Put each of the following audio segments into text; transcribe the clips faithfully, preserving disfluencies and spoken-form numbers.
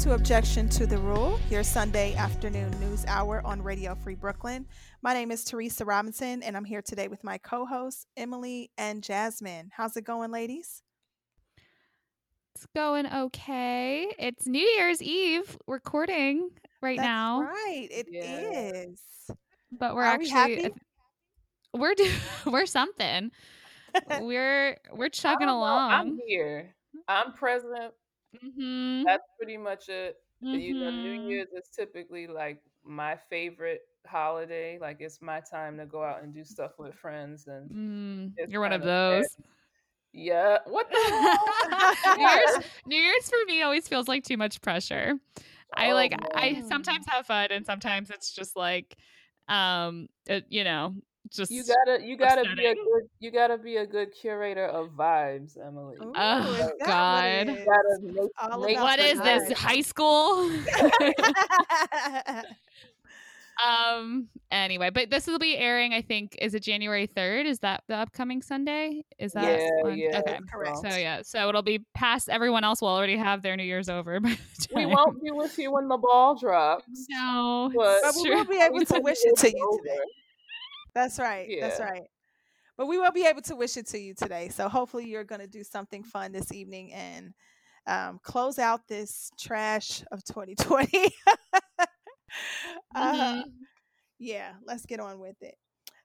to Objection to the Rule, your Sunday afternoon news hour on Radio Free Brooklyn. My name is Teresa Robinson, and I'm here today with my co-hosts, Emily and Jasmine. How's it going, ladies? It's going okay. It's New Year's Eve recording right That's now. Right, it yeah. is. But we're Are actually we happy? we're do- we're something. we're we're chugging along. I'm here. I'm present. Mm-hmm. That's pretty much it. Mm-hmm. You know, New Year's is typically like my favorite holiday. Like it's my time to go out and do stuff with friends. And mm, you're one of those. Fair. Yeah. What the hell? New Year's, New Year's for me always feels like too much pressure. I oh, like. Man. I sometimes have fun, and sometimes it's just like, um, it, you know. Just you gotta you gotta upsetting. be a good you gotta be a good curator of vibes, Emily. Ooh, oh God! What is, make, make what is this high school? um. Anyway, but this will be airing. I think is it January third? Is that the upcoming Sunday? Is that yeah, yeah okay? Correct. So yeah, so it'll be past. Everyone else will already have their New Year's over. By the time. We won't be with you when the ball drops. No, but, but we will be able to wish it to you today. That's right. Yeah. That's right. But we will be able to wish it to you today. So hopefully you're going to do something fun this evening and um, close out this trash of twenty twenty. uh, mm-hmm. Yeah, let's get on with it.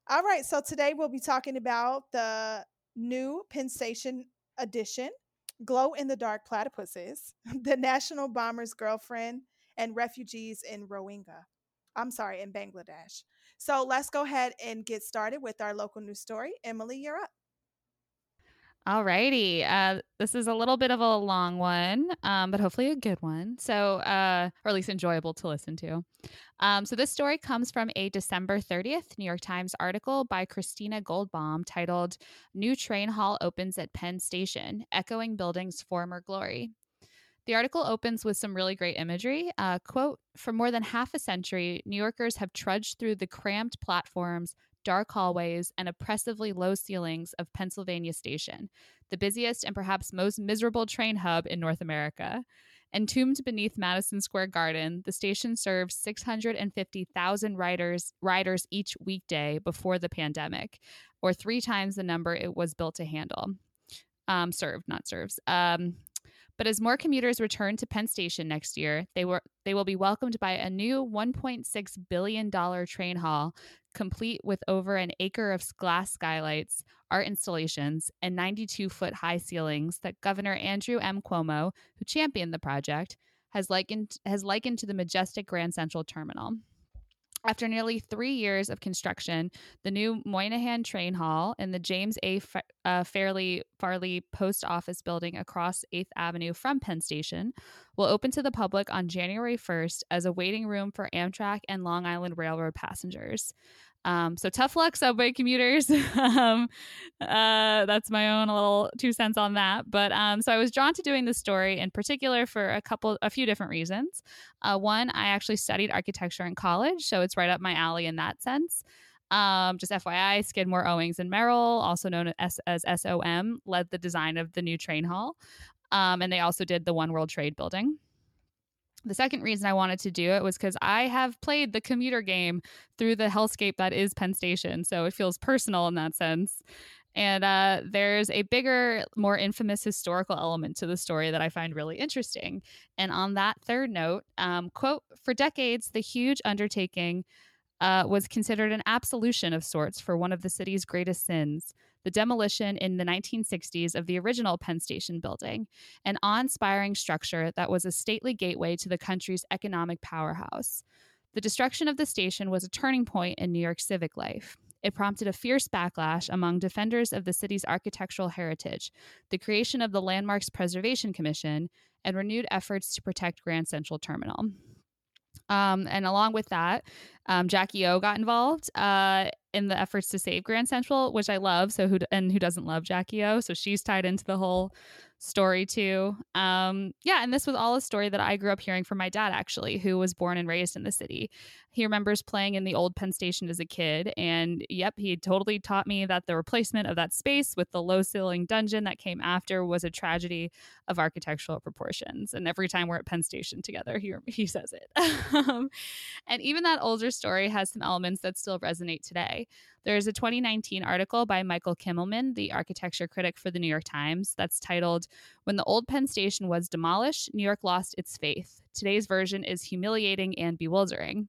All right. So today we'll be talking about the new Penn Station edition, Glow in the Dark Platypuses, the National Bomber's Girlfriend, and Refugees in Rohingya. I'm sorry, in Bangladesh. So let's go ahead and get started with our local news story. Emily, you're up. All righty. Uh, this is a little bit of a long one, um, but hopefully a good one. So, uh, or at least enjoyable to listen to. Um, so this story comes from a December thirtieth New York Times article by Christina Goldbaum titled, "New Train Hall Opens at Penn Station, Echoing Building's Former Glory." The article opens with some really great imagery. Uh, quote, "For more than half a century, New Yorkers have trudged through the cramped platforms, dark hallways, and oppressively low ceilings of Pennsylvania Station, the busiest and perhaps most miserable train hub in North America. Entombed beneath Madison Square Garden, the station served six hundred fifty thousand riders, riders each weekday before the pandemic, or three times the number it was built to handle." Um, served, not serves. Um... But as more commuters return to Penn Station next year, they were they will be welcomed by a new one point six billion dollars train hall, complete with over an acre of glass skylights, art installations, and ninety-two foot high ceilings that Governor Andrew M. Cuomo, who championed the project, has likened has likened to the majestic Grand Central Terminal. After nearly three years of construction, the new Moynihan Train Hall in the James A. Fa- uh, Fairley Farley Post Office Building across eighth Avenue from Penn Station will open to the public on January first as a waiting room for Amtrak and Long Island Railroad passengers. Um, so tough luck, subway commuters. um, uh, that's my own little two cents on that. But um, so I was drawn to doing this story in particular for a couple, a few different reasons. Uh, one, I actually studied architecture in college, so it's right up my alley in that sense. Um, just F Y I, Skidmore, Owings and Merrill, also known as, as S O M, led the design of the new train hall. Um, and they also did the One World Trade building. The second reason I wanted to do it was because I have played the commuter game through the hellscape that is Penn Station, so it feels personal in that sense. And uh, there's a bigger, more infamous historical element to the story that I find really interesting. And on that third note, um, quote, "For decades, the huge undertaking uh, was considered an absolution of sorts for one of the city's greatest sins, the demolition in the nineteen sixties of the original Penn Station building, an awe-inspiring structure that was a stately gateway to the country's economic powerhouse. The destruction of the station was a turning point in New York civic life. It prompted a fierce backlash among defenders of the city's architectural heritage, the creation of the Landmarks Preservation Commission, and renewed efforts to protect Grand Central Terminal." Um, and along with that, um, Jackie O got involved, uh, in the efforts to save Grand Central, which I love. So who and who doesn't love Jackie O? So she's tied into the whole story too. Um, yeah, and this was all a story that I grew up hearing from my dad, actually, who was born and raised in the city. He remembers playing in the old Penn Station as a kid. And yep, he totally taught me that the replacement of that space with the low ceiling dungeon that came after was a tragedy of architectural proportions. And every time we're at Penn Station together, he, he says it. um, and even that older story has some elements that still resonate today. There is a twenty nineteen article by Michael Kimmelman, the architecture critic for the New York Times, that's titled, "When the Old Penn Station Was Demolished, New York Lost Its Faith. Today's version is humiliating and bewildering."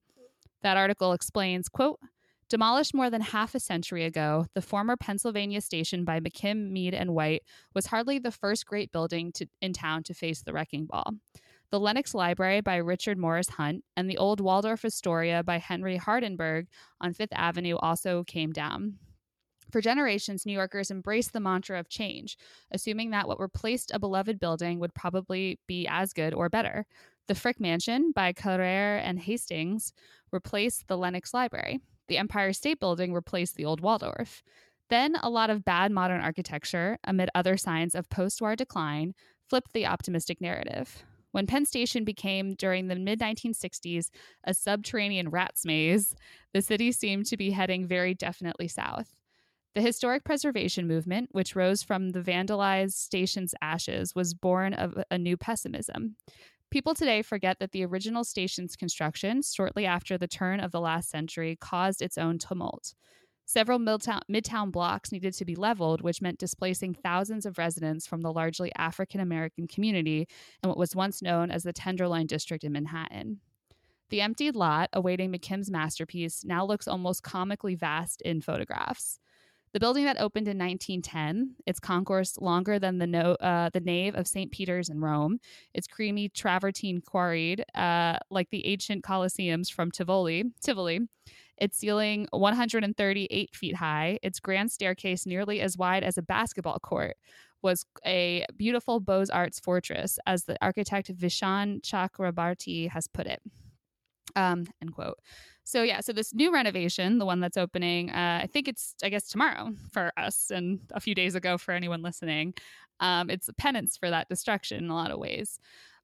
That article explains, quote, "Demolished more than half a century ago, the former Pennsylvania station by McKim, Mead and White was hardly the first great building to, in town to face the wrecking ball. The Lenox Library by Richard Morris Hunt and the old Waldorf Astoria by Henry Hardenberg on Fifth Avenue also came down. For generations, New Yorkers embraced the mantra of change, assuming that what replaced a beloved building would probably be as good or better. The Frick Mansion by Carrère and Hastings replaced the Lenox Library. The Empire State Building replaced the old Waldorf. Then a lot of bad modern architecture, amid other signs of post-war decline, flipped the optimistic narrative. When Penn Station became, during the mid nineteen sixties, a subterranean rat's maze, the city seemed to be heading very definitely south. The historic preservation movement, which rose from the vandalized station's ashes, was born of a new pessimism. People today forget that the original station's construction, shortly after the turn of the last century, caused its own tumult. Several midtown, midtown blocks needed to be leveled, which meant displacing thousands of residents from the largely African-American community in what was once known as the Tenderloin District in Manhattan. The emptied lot awaiting McKim's masterpiece now looks almost comically vast in photographs. The building that opened in nineteen ten, its concourse longer than the, no, uh, the nave of Saint Peter's in Rome, its creamy travertine quarried, uh, like the ancient colosseums from Tivoli, Tivoli, its ceiling one hundred thirty-eight feet high, its grand staircase nearly as wide as a basketball court, was a beautiful Beaux-Arts fortress, as the architect Vishan Chakrabarti has put it." Um, end quote. So yeah, so this new renovation, the one that's opening, uh, I think it's, I guess, tomorrow for us and a few days ago for anyone listening. Um, it's a penance for that destruction in a lot of ways.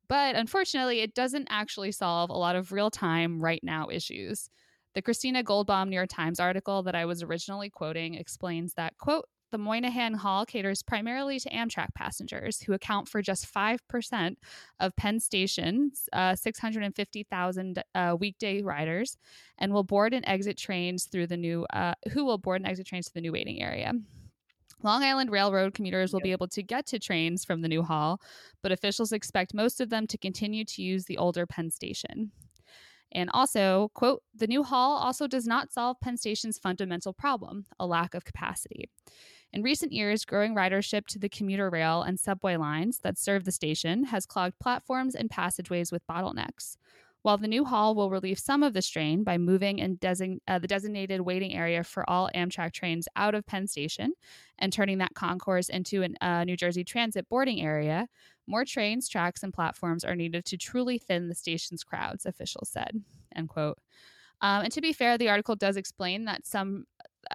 But unfortunately, it doesn't actually solve a lot of real-time, right-now issues. The Christina Goldbaum New York Times article that I was originally quoting explains that, quote, "The Moynihan Hall caters primarily to Amtrak passengers, who account for just five percent of Penn Station's uh, six hundred fifty thousand uh, weekday riders, and will board and exit trains through the new uh, who will board and exit trains to the new waiting area. Long Island Railroad commuters will be able to get to trains from the new hall, but officials expect most of them to continue to use the older Penn Station." And also, quote, "The new hall also does not solve Penn Station's fundamental problem, a lack of capacity. In recent years, growing ridership to the commuter rail and subway lines that serve the station has clogged platforms and passageways with bottlenecks. While the new hall will relieve some of the strain by moving and design- uh, the designated waiting area for all Amtrak trains out of Penn Station and turning that concourse into a uh, New Jersey Transit boarding area, more trains, tracks, and platforms are needed to truly thin the station's crowds," officials said, end quote. Um, and to be fair, the article does explain that some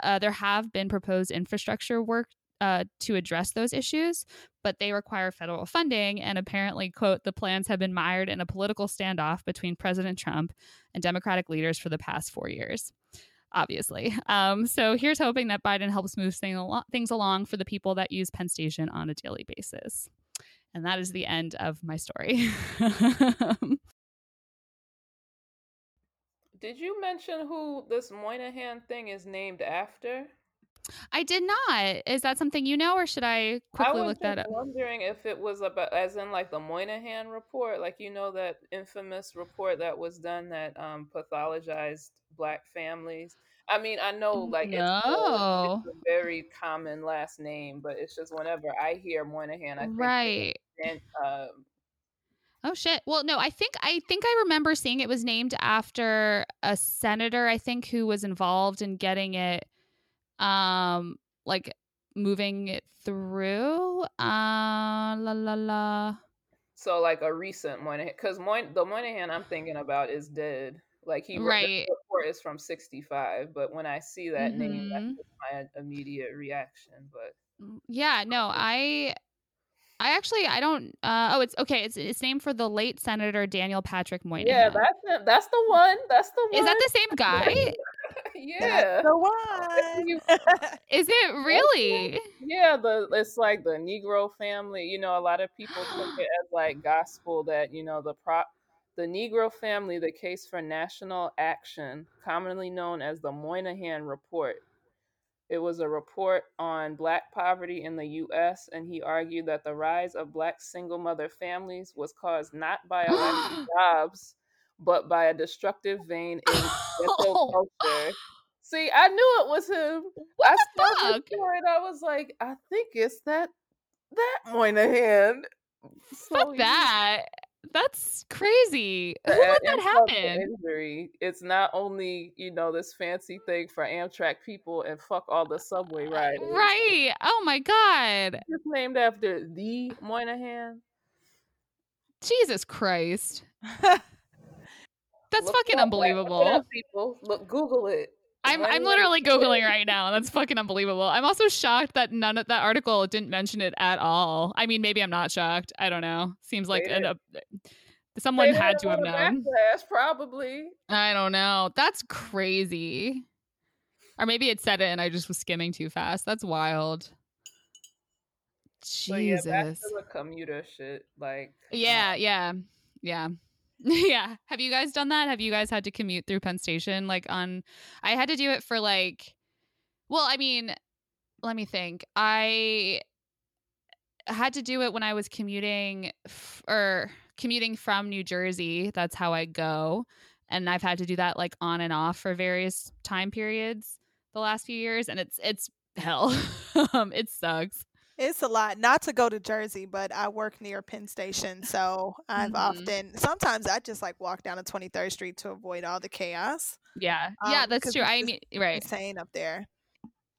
uh, there have been proposed infrastructure work Uh, to address those issues, but they require federal funding, and apparently, quote, "the plans have been mired in a political standoff between President Trump and Democratic leaders for the past four years, obviously. Um, so here's hoping that Biden helps move thing al- things along for the people that use Penn Station on a daily basis. And that is the end of my story. Did you mention who this Moynihan thing is named after? I did not. Is that something you know, or should I quickly I look that up? I was wondering if it was about, as in like the Moynihan report, like, you know, that infamous report that was done that um, pathologized Black families. I mean, I know like no. it's, it's a very common last name, but it's just whenever I hear Moynihan, I think right. And, uh, oh shit. Well, no, I think I think I remember seeing it was named after a senator, I think, who was involved in getting it. Um, like moving it through. Uh, la la la. So, like a recent Moynihan, because Moy- the Moynihan I'm thinking about is dead. Like he right. the report is from sixty-five, but when I see that mm-hmm. name, that's my immediate reaction. But yeah, no, I, I actually I don't. Uh, oh, it's okay. It's it's named for the late Senator Daniel Patrick Moynihan. Yeah, that's that's the one. That's the one. Is that the same guy? Yeah, that's the one. Is it really? Yeah, the it's like the Negro family. You know, a lot of people think it as like gospel that you know the prop. The Negro family, the case for national action, commonly known as the Moynihan Report. It was a report on Black poverty in the U S, and he argued that the rise of Black single mother families was caused not by a lack of jobs, but by a destructive vein in ghetto culture. See, I knew it was him. What I the fuck? And I was like, I think it's that that Moynihan. So fuck that. That's crazy. Who let that happen? Injury. It's not only, you know, this fancy thing for Amtrak people and fuck all the subway riders. Right. Oh my God. It's named after the Moynihan. Jesus Christ. That's look fucking unbelievable. Look, people. Look, Google it. I'm I'm literally Googling right now. That's fucking unbelievable. I'm also shocked that none of that article didn't mention it at all. I mean, maybe I'm not shocked. I don't know. Seems like an, a, someone had to have known. Backlash, probably. I don't know. That's crazy. Or maybe it said it and I just was skimming too fast. That's wild. Jesus. So yeah, back to the commuter shit. Like. Yeah, um, yeah, yeah. Yeah. Have you guys done that? Have you guys had to commute through Penn Station? Like on, I had to do it for like, well, I mean, let me think. I had to do it when I was commuting f- or commuting from New Jersey. That's how I go. And I've had to do that like on and off for various time periods the last few years. And it's, it's hell. um, it sucks. It's a lot. Not to go to Jersey, but I work near Penn Station, so I've mm-hmm. often... Sometimes I just, like, walk down to twenty-third Street to avoid all the chaos. Yeah. Um, yeah, that's true. I mean, right. Insane up there.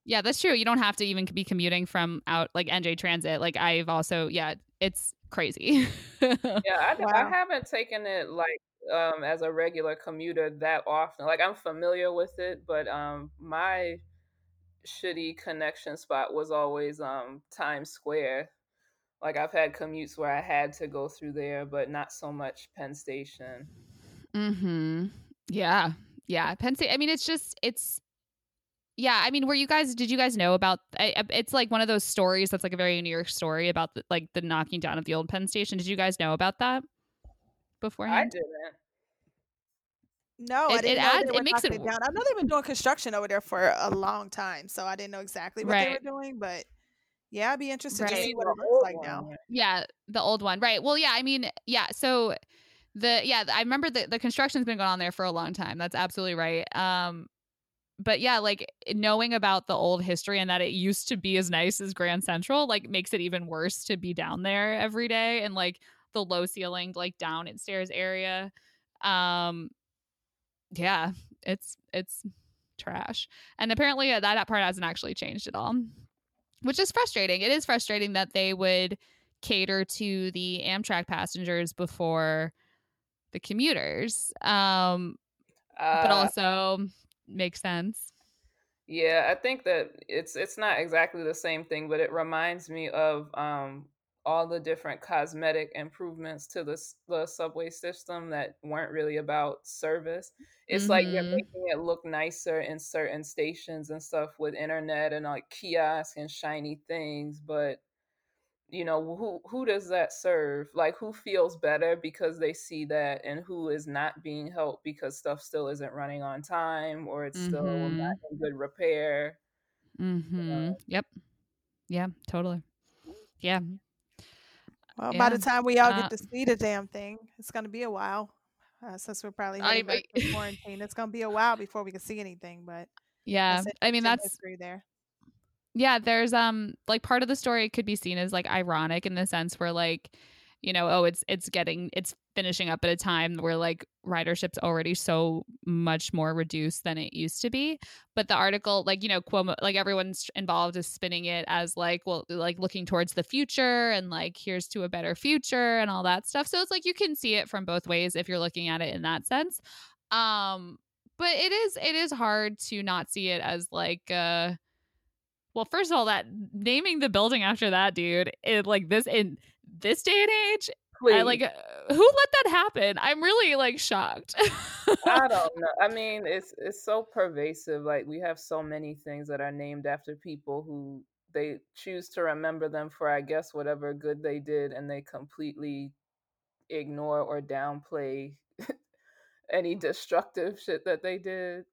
Yeah, that's true. You don't have to even be commuting from out, like, N J Transit. Like, I've also... Yeah, it's crazy. yeah, I, wow. I haven't taken it, like, um, as a regular commuter that often. Like, I'm familiar with it, but um, my... shitty connection spot was always um Times Square. Like I've had commutes where I had to go through there, but not so much Penn Station. Mm-hmm. Yeah. Yeah. Penn Station. I mean, it's just, it's, yeah. I mean, were you guys, did you guys know about, I, it's like one of those stories that's like a very New York story about the, like the knocking down of the old Penn Station. Did you guys know about that beforehand? I didn't. No, it, I didn't it know adds, it makes it down. I know they've been doing construction over there for a long time, so I didn't know exactly what right. they were doing, but yeah, I'd be interested right. to see what it looks like now. Yeah, the old one. Right. Well, yeah, I mean, yeah, so the yeah, I remember the, the construction's been going on there for a long time. That's absolutely right. Um but yeah, like knowing about the old history and that it used to be as nice as Grand Central, like makes it even worse to be down there every day and like the low ceilinged, like down and stairs area. Um Yeah, it's it's trash. And apparently that, that part hasn't actually changed at all, which is frustrating. It is frustrating that they would cater to the Amtrak passengers before the commuters. Um, uh, but also makes sense. Yeah, I think that it's it's not exactly the same thing, but it reminds me of um, all the different cosmetic improvements to the, the subway system that weren't really about service. It's mm-hmm. like you're making it look nicer in certain stations and stuff with internet and like kiosks and shiny things. But, you know, who, who does that serve? Like who feels better because they see that and who is not being helped because stuff still isn't running on time or it's mm-hmm. still not in good repair. Mm-hmm. You know? Yep. Yeah, totally. Yeah. Well, yeah. By the time we all get uh, to see the damn thing, it's going to be a while. Uh, since we're probably I, back I, to quarantine, it's going to be a while before we can see anything. But yeah, I mean that's there. Yeah, there's um like part of the story could be seen as like ironic in the sense where like, you know, oh it's it's getting it's finishing up at a time where like ridership's already so much more reduced than it used to be. But the article, like, you know, Cuomo, like everyone's involved is spinning it as like, well, like looking towards the future and like, here's to a better future and all that stuff. So it's like, you can see it from both ways if you're looking at it in that sense. Um, but it is it is hard to not see it as like uh well, first of all, that naming the building after that dude, it like this in this day and age. Please. I like who let that happen? I'm really like shocked. I don't know. I mean, it's it's so pervasive. Like we have so many things that are named after people who they choose to remember them for, I guess, whatever good they did, and they completely ignore or downplay any destructive shit that they did.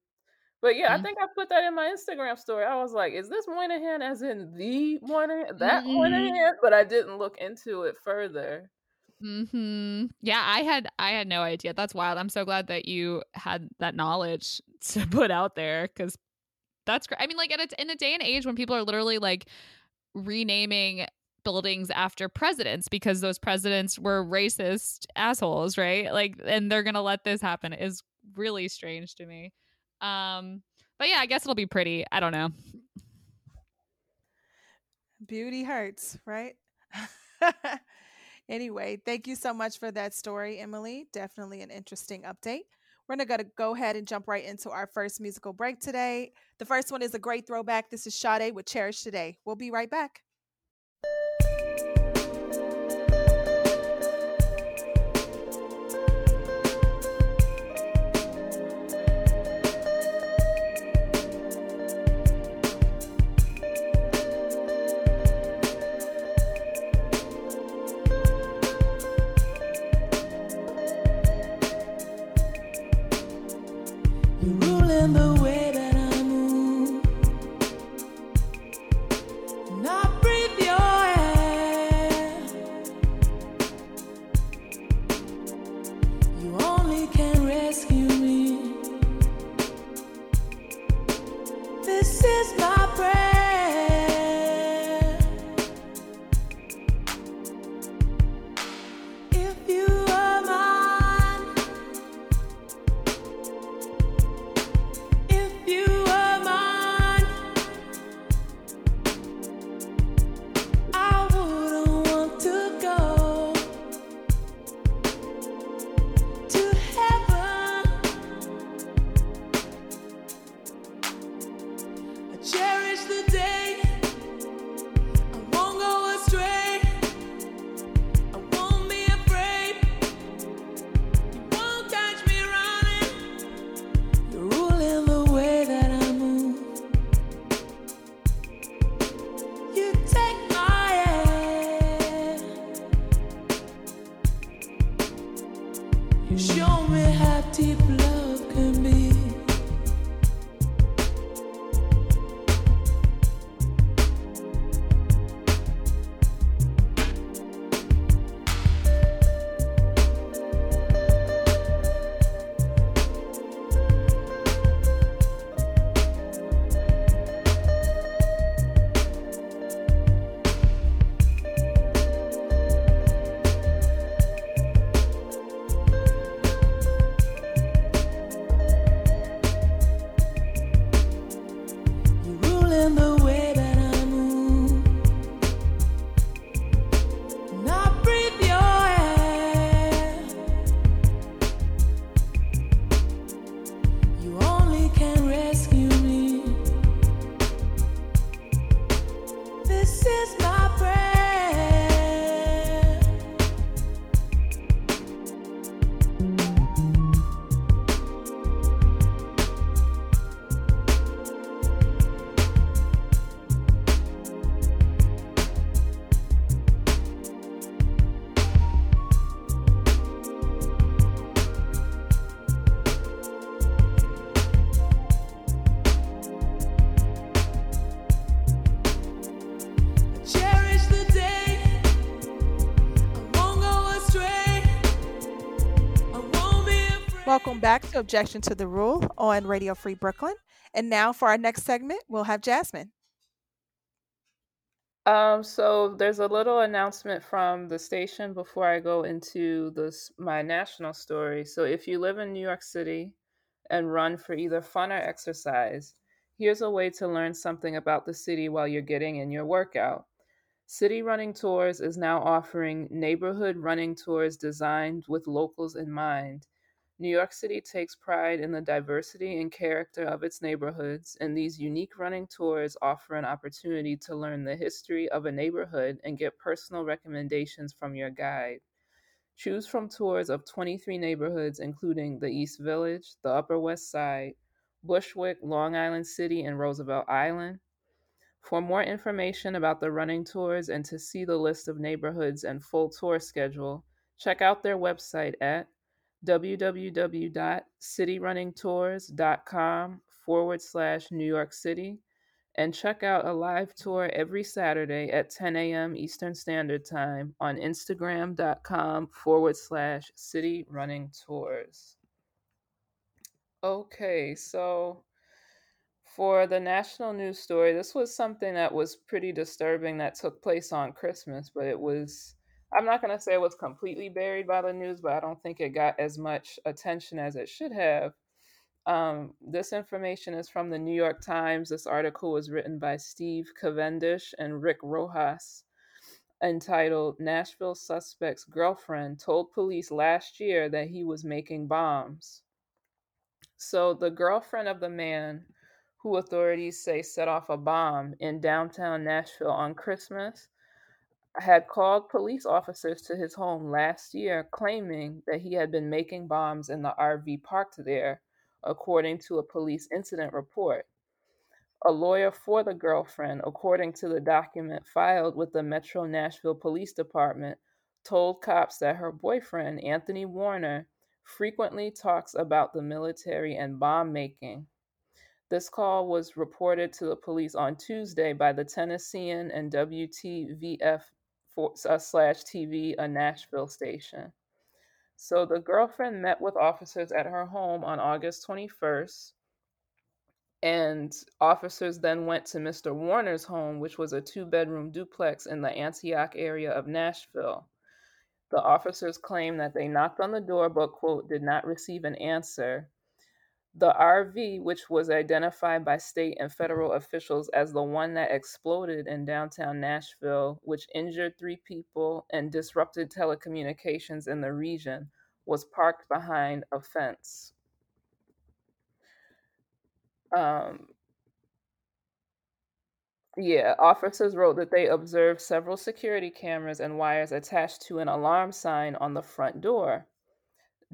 But yeah, mm-hmm. I think I put that in my Instagram story. I was like, is this Moynihan as in the Moynihan? That mm-hmm. Moynihan? But I didn't look into it further. Hmm. Yeah, I had I had no idea. That's wild. I'm so glad that you had that knowledge to put out there, because that's great. I mean, like at a, in a day and age when people are literally like renaming buildings after presidents because those presidents were racist assholes, right? Like, and they're gonna let this happen is really strange to me. Um, but yeah, I guess it'll be pretty. I don't know. Beauty hurts, right? Anyway, thank you so much for that story, Emily. Definitely an interesting update. We're going to go ahead and jump right into our first musical break today. The first one is a great throwback. This is Sade with Cherish Today. We'll be right back. Welcome back to Objection to the Rule on Radio Free Brooklyn. And now for our next segment, we'll have Jasmine. Um, so there's a little announcement from the station before I go into this my national story. So if you live in New York City and run for either fun or exercise, here's a way to learn something about the city while you're getting in your workout. City Running Tours is now offering neighborhood running tours designed with locals in mind. New York City takes pride in the diversity and character of its neighborhoods, and these unique running tours offer an opportunity to learn the history of a neighborhood and get personal recommendations from your guide. Choose from tours of twenty-three neighborhoods, including the East Village, the Upper West Side, Bushwick, Long Island City, and Roosevelt Island. For more information about the running tours and to see the list of neighborhoods and full tour schedule, check out their website at www.cityrunningtours.com forward slash New York City, and check out a live tour every Saturday at ten a.m. Eastern Standard Time on Instagram.com forward slash City Running Tours. Okay, so for the national news story, this was something that was pretty disturbing that took place on Christmas, but it was, I'm not going to say it was completely buried by the news, but I don't think it got as much attention as it should have. Um, this information is from the New York Times. This article was written by Steve Cavendish and Rick Rojas, entitled "Nashville Suspect's Girlfriend Told Police Last Year That He Was Making Bombs." So the girlfriend of the man who authorities say set off a bomb in downtown Nashville on Christmas had called police officers to his home last year, claiming that he had been making bombs in the R V parked there, according to a police incident report. A lawyer for the girlfriend, according to the document filed with the Metro Nashville Police Department, told cops that her boyfriend, Anthony Warner, frequently talks about the military and bomb making. This call was reported to the police on Tuesday by the Tennessean and W T V F slash T V, a Nashville station. So the girlfriend met with officers at her home on August twenty-first, and officers then went to Mister Warner's home, which was a two-bedroom duplex in the Antioch area of Nashville. The officers claimed that they knocked on the door but, quote, did not receive an answer. The R V, which was identified by state and federal officials as the one that exploded in downtown Nashville, which injured three people and disrupted telecommunications in the region, was parked behind a fence. Um, yeah, officers wrote that they observed several security cameras and wires attached to an alarm sign on the front door.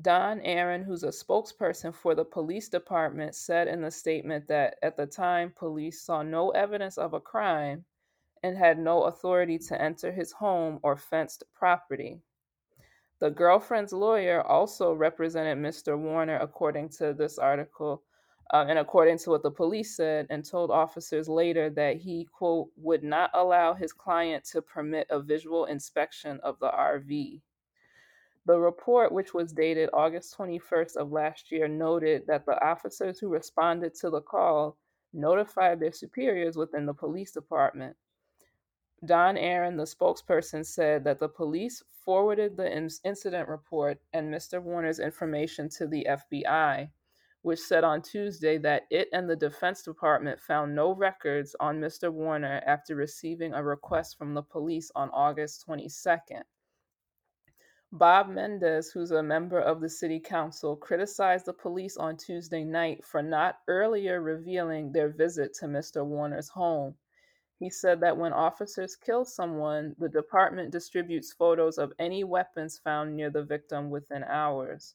Don Aaron, who's a spokesperson for the police department, said in the statement that at the time, police saw no evidence of a crime and had no authority to enter his home or fenced property. The girlfriend's lawyer also represented Mister Warner, according to this article, uh, and according to what the police said, and told officers later that he, quote, would not allow his client to permit a visual inspection of the R V. The report, which was dated August twenty-first of last year, noted that the officers who responded to the call notified their superiors within the police department. Don Aaron, the spokesperson, said that the police forwarded the in- incident report and Mister Warner's information to the F B I, which said on Tuesday that it and the Defense Department found no records on Mister Warner after receiving a request from the police on August twenty-second. Bob Mendez, who's a member of the city council, criticized the police on Tuesday night for not earlier revealing their visit to Mister Warner's home. He said that when officers kill someone, the department distributes photos of any weapons found near the victim within hours.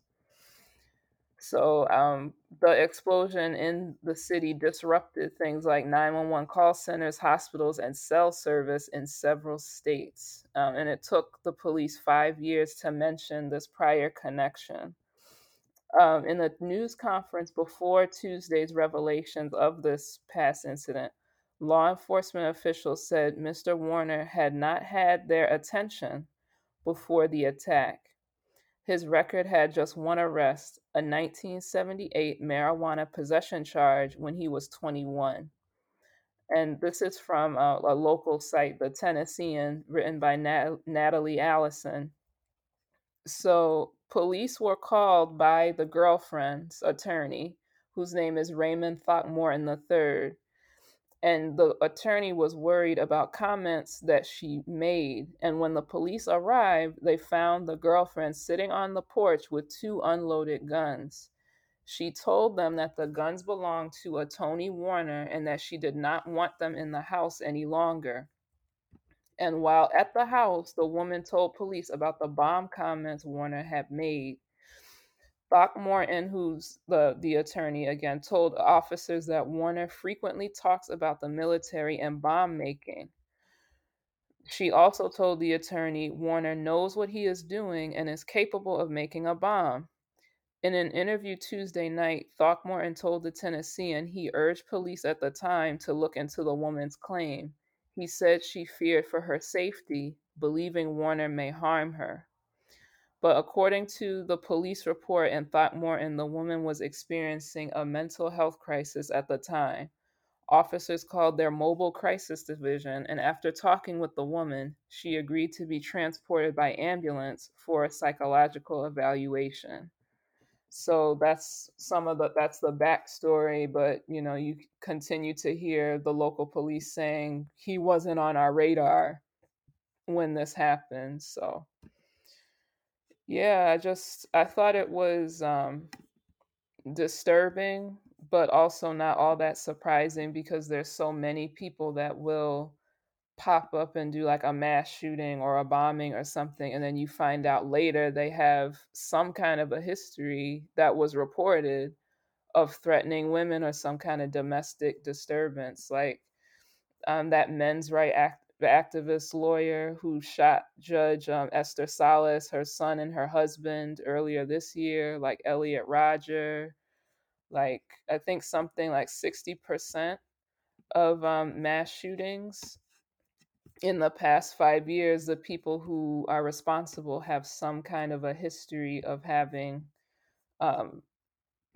So um, the explosion in the city disrupted things like nine one one call centers, hospitals, and cell service in several states. Um, and it took the police five years to mention this prior connection. Um, in the news conference before Tuesday's revelations of this past incident, law enforcement officials said Mister Warner had not had their attention before the attack. His record had just one arrest, a nineteen seventy-eight marijuana possession charge when he was twenty-one. And this is from a, a local site, the Tennessean, written by Nat- Natalie Allison. So police were called by the girlfriend's attorney, whose name is Raymond Throckmorton the third, And the attorney was worried about comments that she made. And when the police arrived, they found the girlfriend sitting on the porch with two unloaded guns. She told them that the guns belonged to a Tony Warner and that she did not want them in the house any longer. And while at the house, the woman told police about the bomb comments Warner had made. Throckmorton, who's the, the attorney again, told officers that Warner frequently talks about the military and bomb making. She also told the attorney Warner knows what he is doing and is capable of making a bomb. In an interview Tuesday night, Throckmorton told the Tennessean he urged police at the time to look into the woman's claim. He said she feared for her safety, believing Warner may harm her. But according to the police report and Throckmorton, the woman was experiencing a mental health crisis at the time. Officers called their mobile crisis division, and after talking with the woman, she agreed to be transported by ambulance for a psychological evaluation. So that's some of the, that's the backstory, but you know, you continue to hear the local police saying he wasn't on our radar when this happened. So yeah, I just, I thought it was um, disturbing, but also not all that surprising because there's so many people that will pop up and do like a mass shooting or a bombing or something. And then you find out later they have some kind of a history that was reported of threatening women or some kind of domestic disturbance. Like um, that men's right act, the activist lawyer who shot Judge um, Esther Salas, her son and her husband earlier this year, like Elliot Rodger, like I think something like sixty percent of um, mass shootings in the past five years, the people who are responsible have some kind of a history of having um,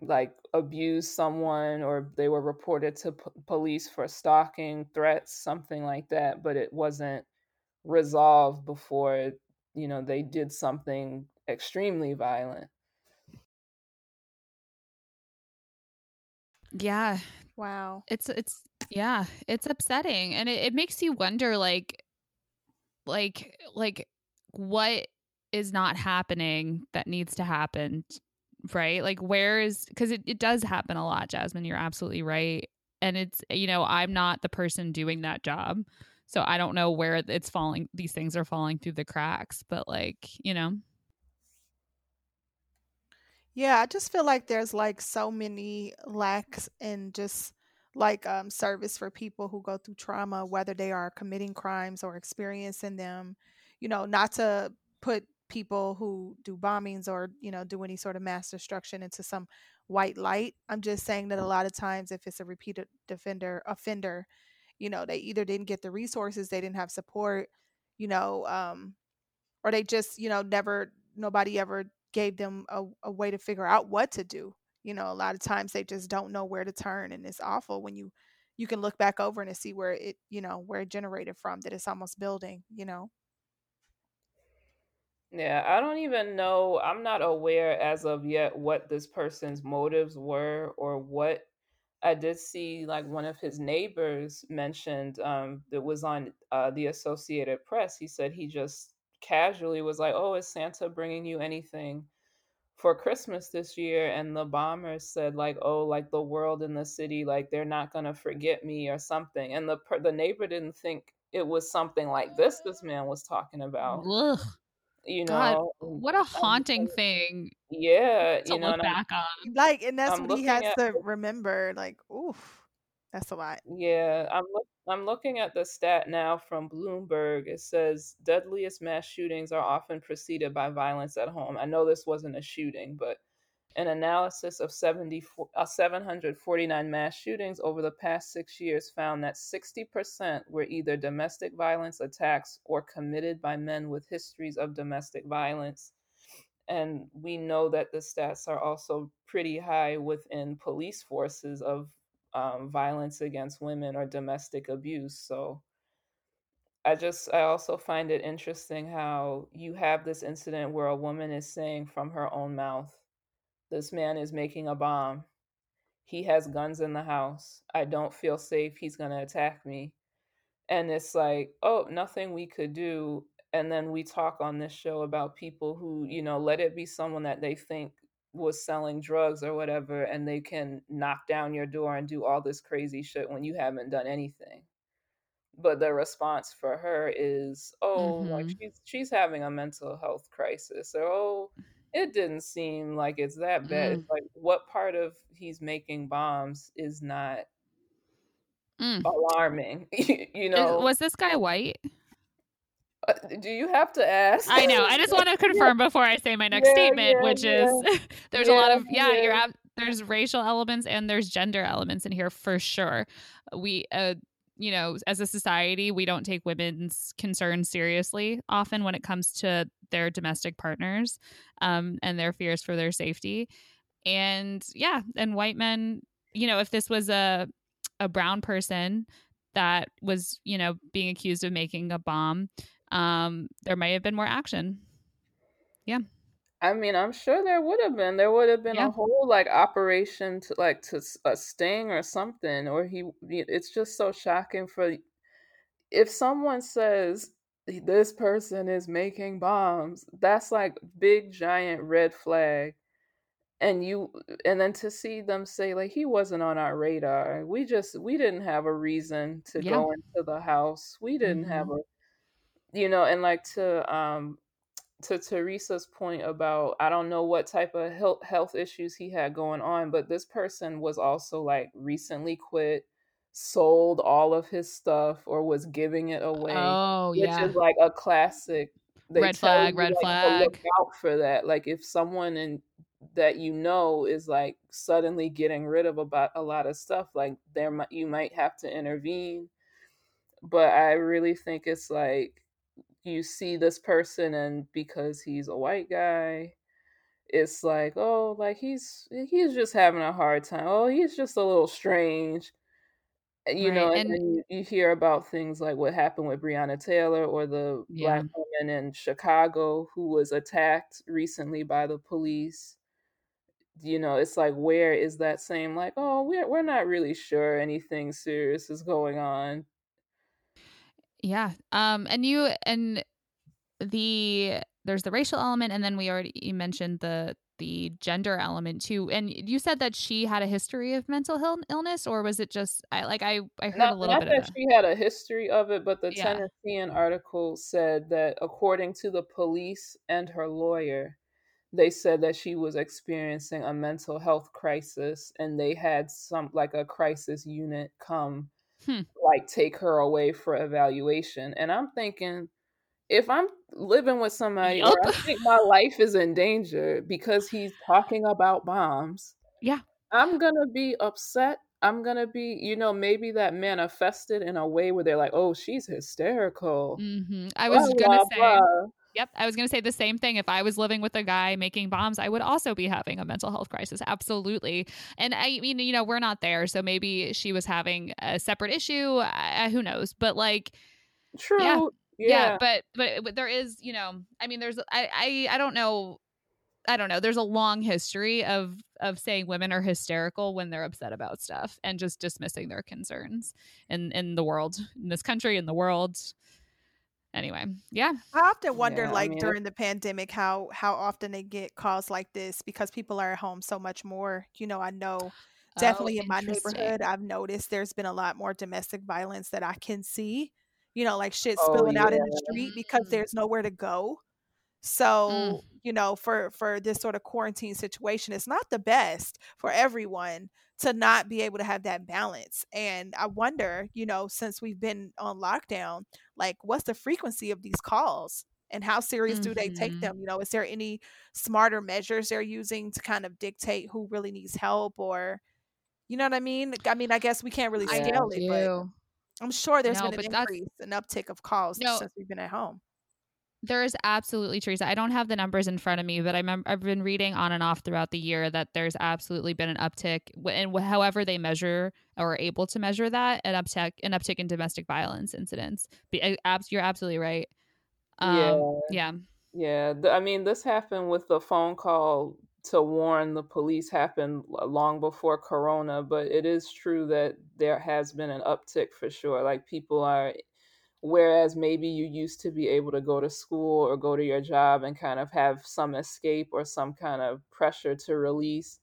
like abused someone, or they were reported to p- police for stalking, threats, something like that, but it wasn't resolved before, you know, they did something extremely violent. Yeah. Wow. It's, it's, yeah, it's upsetting. And it, it makes you wonder, like, like, like what is not happening that needs to happen, right? Like where is, because it, it does happen a lot, Jasmine, you're absolutely right. And it's, you know, I'm not the person doing that job. So I don't know where it's falling. These things are falling through the cracks, but like, you know. Yeah, I just feel like there's like so many lacks in just like um, service for people who go through trauma, whether they are committing crimes or experiencing them, you know, not to put people who do bombings or, you know, do any sort of mass destruction into some white light. I'm just saying that a lot of times if it's a repeated defender, offender, you know, they either didn't get the resources, they didn't have support, you know, um, or they just, you know, never, nobody ever gave them a, a way to figure out what to do. You know, a lot of times they just don't know where to turn. And it's awful when you, you can look back over and see where it, you know, where it generated from, that it's almost building, you know? Yeah, I don't even know. I'm not aware as of yet what this person's motives were or what. I did see like one of his neighbors mentioned um, that was on uh, the Associated Press. He said he just casually was like, oh, is Santa bringing you anything for Christmas this year? And the bombers said like, oh, like the world and the city, like they're not going to forget me or something. And the the neighbor didn't think it was something like this this man was talking about. Ugh. You know, God, what a haunting um, thing. Yeah. To you know, look back on. Like, and that's I'm what he has at, to remember. Like, oof, that's a lot. Yeah. I'm looking I'm looking at the stat now from Bloomberg. It says deadliest mass shootings are often preceded by violence at home. I know this wasn't a shooting, but an analysis of seventy-four, uh, seven hundred forty-nine mass shootings over the past six years found that sixty percent were either domestic violence attacks or committed by men with histories of domestic violence. And we know that the stats are also pretty high within police forces of Um, violence against women or domestic abuse. So I just, I also find it interesting how you have this incident where a woman is saying from her own mouth, this man is making a bomb. He has guns in the house. I don't feel safe. He's going to attack me. And it's like, oh, nothing we could do. And then we talk on this show about people who, you know, let it be someone that they think was selling drugs or whatever, and they can knock down your door and do all this crazy shit when you haven't done anything. But the response for her is, oh, mm-hmm. like she's, she's having a mental health crisis. Or, oh, it didn't seem like it's that bad. Mm. It's like, what part of he's making bombs is not mm. alarming? You know, is, was this guy white? Uh, do you have to ask? I know. I just want to confirm yeah. before I say my next yeah, statement, yeah, which yeah. is there's yeah, a lot of, yeah, yeah. you're ab- there's racial elements and there's gender elements in here for sure. We, uh, you know, as a society, we don't take women's concerns seriously often when it comes to their domestic partners um, and their fears for their safety. And yeah, and white men, you know, if this was a a brown person that was, you know, being accused of making a bomb, um, there might have been more action. Yeah. I mean, I'm sure there would have been. There would have been yeah. a whole like operation to like to a sting or something. Or he, it's just so shocking for if someone says this person is making bombs, that's like big giant red flag. And you, and then to see them say like he wasn't on our radar. We just we didn't have a reason to yeah. go into the house. We didn't mm-hmm. have a, you know, and like to um. to Teresa's point about, I don't know what type of health, health issues he had going on, but this person was also like recently quit, sold all of his stuff or was giving it away. Oh, which yeah. is like a classic. They red flag, you, red like, flag. Look out for that. Like if someone in, that you know is like suddenly getting rid of about a lot of stuff, like there might, you might have to intervene. But I really think it's like, you see this person and because he's a white guy, it's like, oh, like he's he's just having a hard time. Oh, he's just a little strange. You right. know, and, and then you, you hear about things like what happened with Breonna Taylor or the yeah. Black woman in Chicago who was attacked recently by the police. You know, it's like, where is that same like, oh, we're we're not really sure anything serious is going on. Yeah. Um, and you, and the, there's the racial element, and then we already you mentioned the, the gender element too. And you said that she had a history of mental health illness, or was it just, I like, I, I heard not, a little not bit that of that. She had a history of it, but the yeah. Tennessean article said that according to the police and her lawyer, they said that she was experiencing a mental health crisis and they had some, like a crisis unit come Hmm. like take her away for evaluation. And I'm thinking, if I'm living with somebody yep. where I think my life is in danger because he's talking about bombs, yeah, I'm gonna be upset. I'm gonna be, you know, maybe that manifested in a way where they're like, oh, she's hysterical. Mm-hmm. I was blah, gonna blah, say blah. Yep, I was going to say the same thing. If I was living with a guy making bombs, I would also be having a mental health crisis. Absolutely. And I mean, you know, we're not there. So maybe she was having a separate issue. Uh, who knows? But like, true. Yeah, yeah. yeah but, but but there is, you know, I mean, there's I, I I don't know. I don't know. There's a long history of of saying women are hysterical when they're upset about stuff and just dismissing their concerns in, in the world, in this country, in the world. Anyway, yeah. I often wonder, yeah, like, I mean, during the pandemic, how how often they get calls like this because people are at home so much more. You know, I know definitely oh, in my neighborhood, I've noticed there's been a lot more domestic violence that I can see. You know, like shit oh, spilling yeah. out in the street because there's nowhere to go. So, mm. you know, for, for this sort of quarantine situation, it's not the best for everyone to not be able to have that balance. And I wonder, you know, since we've been on lockdown, like what's the frequency of these calls and how serious mm-hmm. do they take them? You know, is there any smarter measures they're using to kind of dictate who really needs help or, you know what I mean? I mean, I guess we can't really scale yeah, it, but I'm sure there's no, been an increase, an uptick of calls no. since we've been at home. There is absolutely, Teresa. I don't have the numbers in front of me, but I mem- I've been reading on and off throughout the year that there's absolutely been an uptick, and however they measure or are able to measure that, an uptick, an uptick in domestic violence incidents. Be- abs- you're absolutely right. Um, yeah, yeah, yeah. I mean, this happened with the phone call to warn the police happened long before Corona, but it is true that there has been an uptick for sure. Like people are, whereas maybe you used to be able to go to school or go to your job and kind of have some escape or some kind of pressure to release,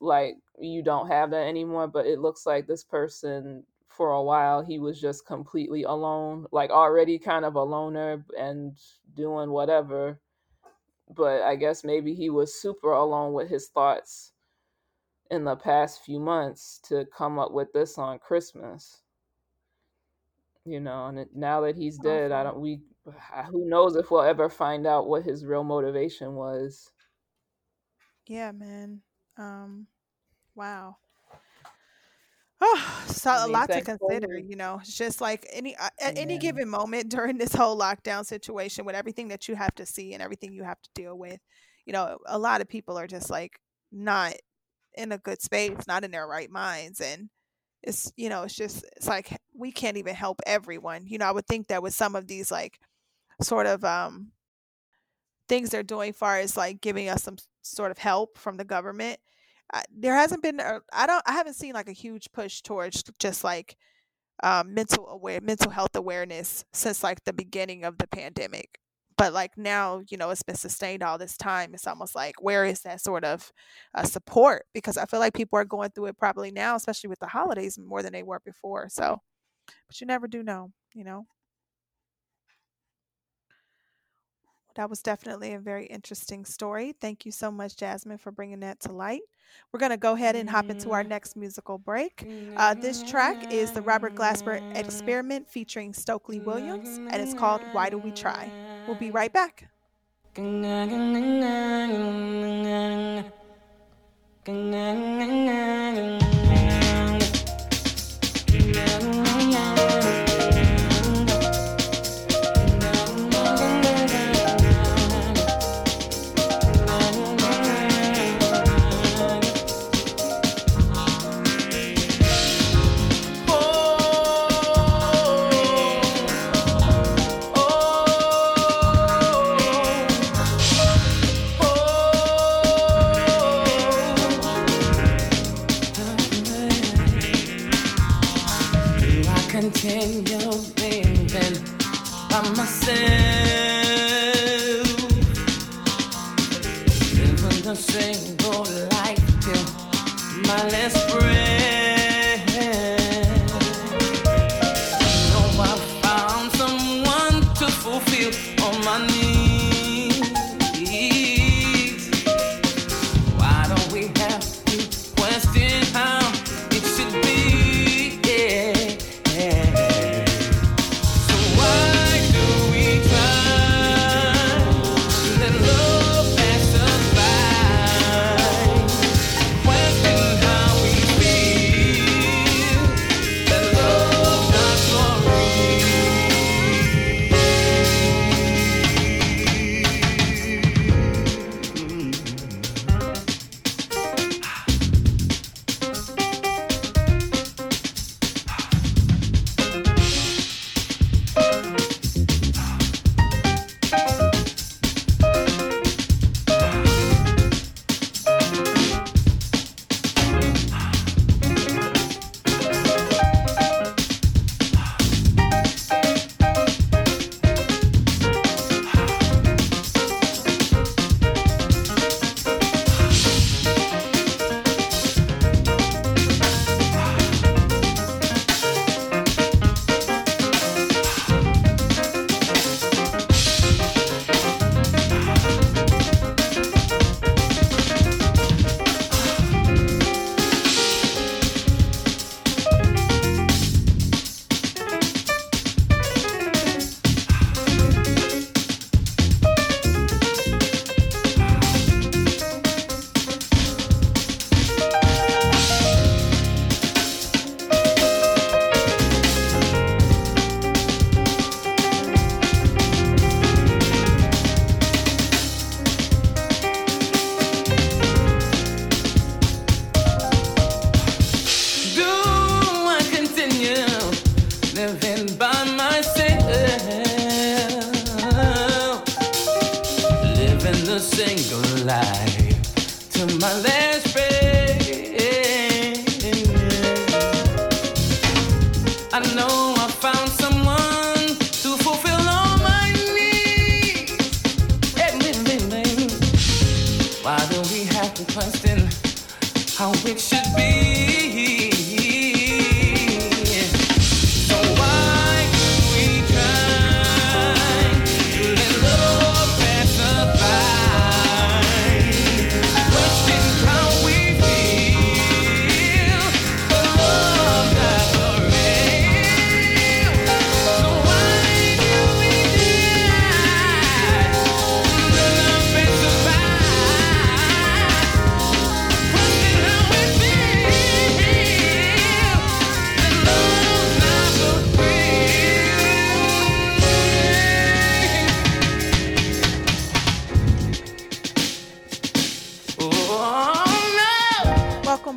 like you don't have that anymore. But it looks like this person, for a while, he was just completely alone, like already kind of a loner and doing whatever. But I guess maybe he was super alone with his thoughts in the past few months to come up with this on Christmas, you know. And now that he's dead, I don't. We, who knows if we'll ever find out what his real motivation was. Yeah, man. Um, wow. Oh, so a lot to consider, you know. It's just like any uh, at any given moment during this whole lockdown situation, with everything that you have to see and everything you have to deal with, you know, a lot of people are just like not in a good space, not in their right minds, and it's, you know, it's just, it's like we can't even help everyone. You know, I would think that with some of these like sort of um things they're doing, far as like giving us some sort of help from the government. I, there hasn't been a, I don't I haven't seen like a huge push towards just like um, mental aware mental health awareness since like the beginning of the pandemic. But like now, you know, it's been sustained all this time. It's almost like, where is that sort of uh, support? Because I feel like people are going through it probably now, especially with the holidays, more than they were before. So, but you never do know, you know. That was definitely a very interesting story. Thank you so much, Jasmine, for bringing that to light. We're going to go ahead and hop into our next musical break. Uh, this track is the Robert Glasper Experiment featuring Stokely Williams, and it's called Why Do We Try? We'll be right back. my last breath. I know I found someone to fulfill all my needs. Why do we have to question how it should be?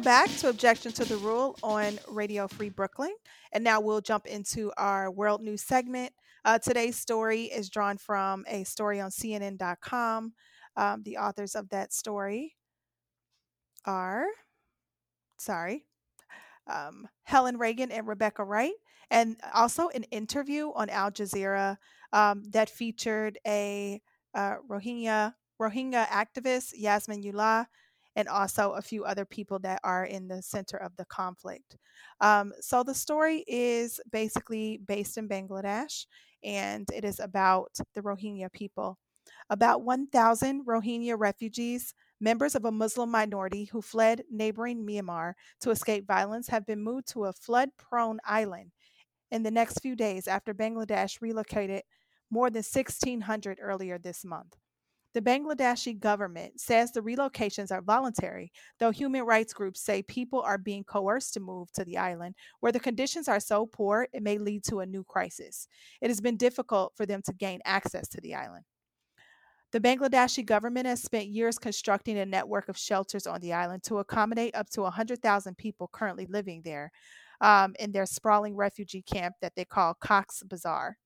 Back to Objection to the Rule on Radio Free Brooklyn. And now we'll jump into our world news segment. Uh, today's story is drawn from a story on C N N dot com. Um, the authors of that story are, sorry, um, Helen Reagan and Rebecca Wright, and also an interview on Al Jazeera um, that featured a uh, Rohingya, Rohingya activist, Yasmin Ullah, and also a few other people that are in the center of the conflict. Um, so the story is basically based in Bangladesh, and it is about the Rohingya people. About one thousand Rohingya refugees, members of a Muslim minority who fled neighboring Myanmar to escape violence, have been moved to a flood-prone island in the next few days after Bangladesh relocated more than sixteen hundred earlier this month. The Bangladeshi government says the relocations are voluntary, though human rights groups say people are being coerced to move to the island, where the conditions are so poor it may lead to a new crisis. It has been difficult for them to gain access to the island. The Bangladeshi government has spent years constructing a network of shelters on the island to accommodate up to one hundred thousand people currently living there um, in their sprawling refugee camp that they call Cox's Bazar.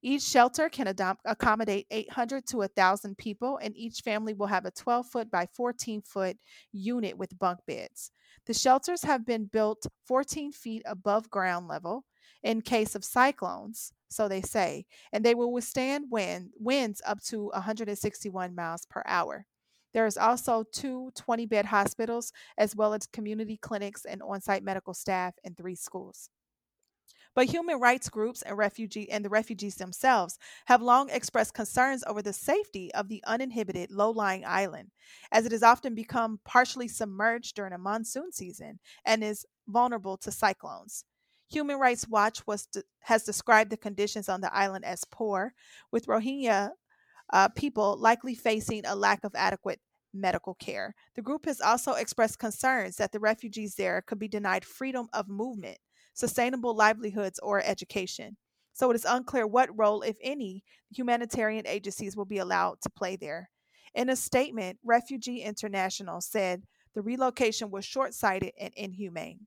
Each shelter can adom- accommodate eight hundred to one thousand people, and each family will have a twelve-foot by fourteen-foot unit with bunk beds. The shelters have been built fourteen feet above ground level in case of cyclones, so they say, and they will withstand wind- winds up to one hundred sixty-one miles per hour. There is also two twenty-bed hospitals, as well as community clinics and on-site medical staff, and three schools. But human rights groups and refugee and the refugees themselves have long expressed concerns over the safety of the uninhabited, low-lying island, as it has often become partially submerged during a monsoon season and is vulnerable to cyclones. Human Rights Watch was de- has described the conditions on the island as poor, with Rohingya uh, people likely facing a lack of adequate medical care. The group has also expressed concerns that the refugees there could be denied freedom of movement, sustainable livelihoods, or education. So it is unclear what role, if any, humanitarian agencies will be allowed to play there. In a statement, Refugee International said the relocation was short-sighted and inhumane.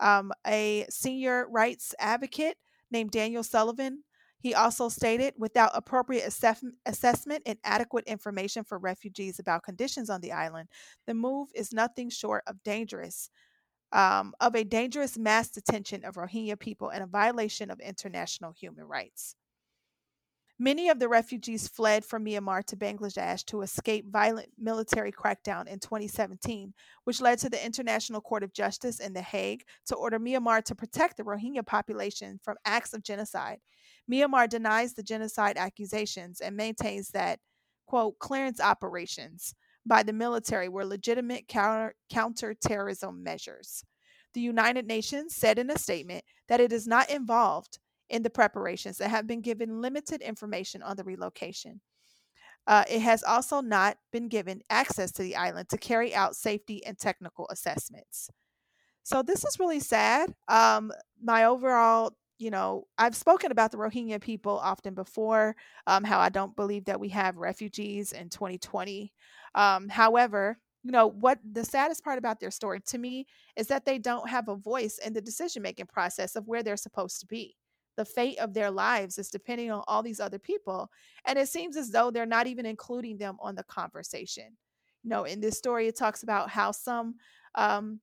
Um, a senior rights advocate named Daniel Sullivan, he also stated, without appropriate assess- assessment and adequate information for refugees about conditions on the island, the move is nothing short of dangerous. Um, of a dangerous mass detention of Rohingya people and a violation of international human rights. Many of the refugees fled from Myanmar to Bangladesh to escape violent military crackdown in twenty seventeen, which led to the International Court of Justice in The Hague to order Myanmar to protect the Rohingya population from acts of genocide. Myanmar denies the genocide accusations and maintains that, quote, clearance operations by the military were legitimate counter, counterterrorism measures. The United Nations said in a statement that it is not involved in the preparations and have been given limited information on the relocation. Uh, it has also not been given access to the island to carry out safety and technical assessments. So this is really sad. Um, my overall You know, I've spoken about the Rohingya people often before, um, how I don't believe that we have refugees in twenty twenty. Um, however, you know, what the saddest part about their story to me is that they don't have a voice in the decision-making process of where they're supposed to be. The fate of their lives is depending on all these other people, and it seems as though they're not even including them on the conversation. know, in this story, it talks about how some um,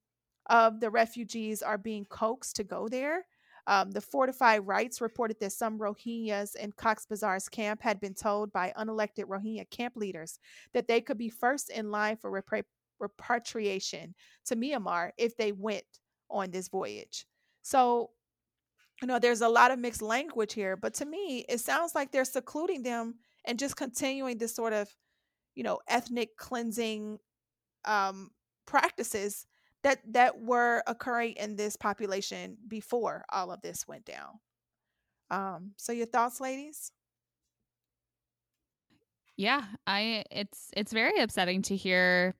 of the refugees are being coaxed to go there. Um, the Fortified Rights reported that some Rohingyas in Cox's Bazar's camp had been told by unelected Rohingya camp leaders that they could be first in line for repra- repatriation to Myanmar if they went on this voyage. So, you know, there's a lot of mixed language here, but to me, it sounds like they're secluding them and just continuing this sort of, you know, ethnic cleansing um, practices that that were occurring in this population before all of this went down. Um, so your thoughts, ladies? Yeah, I it's it's very upsetting to hear.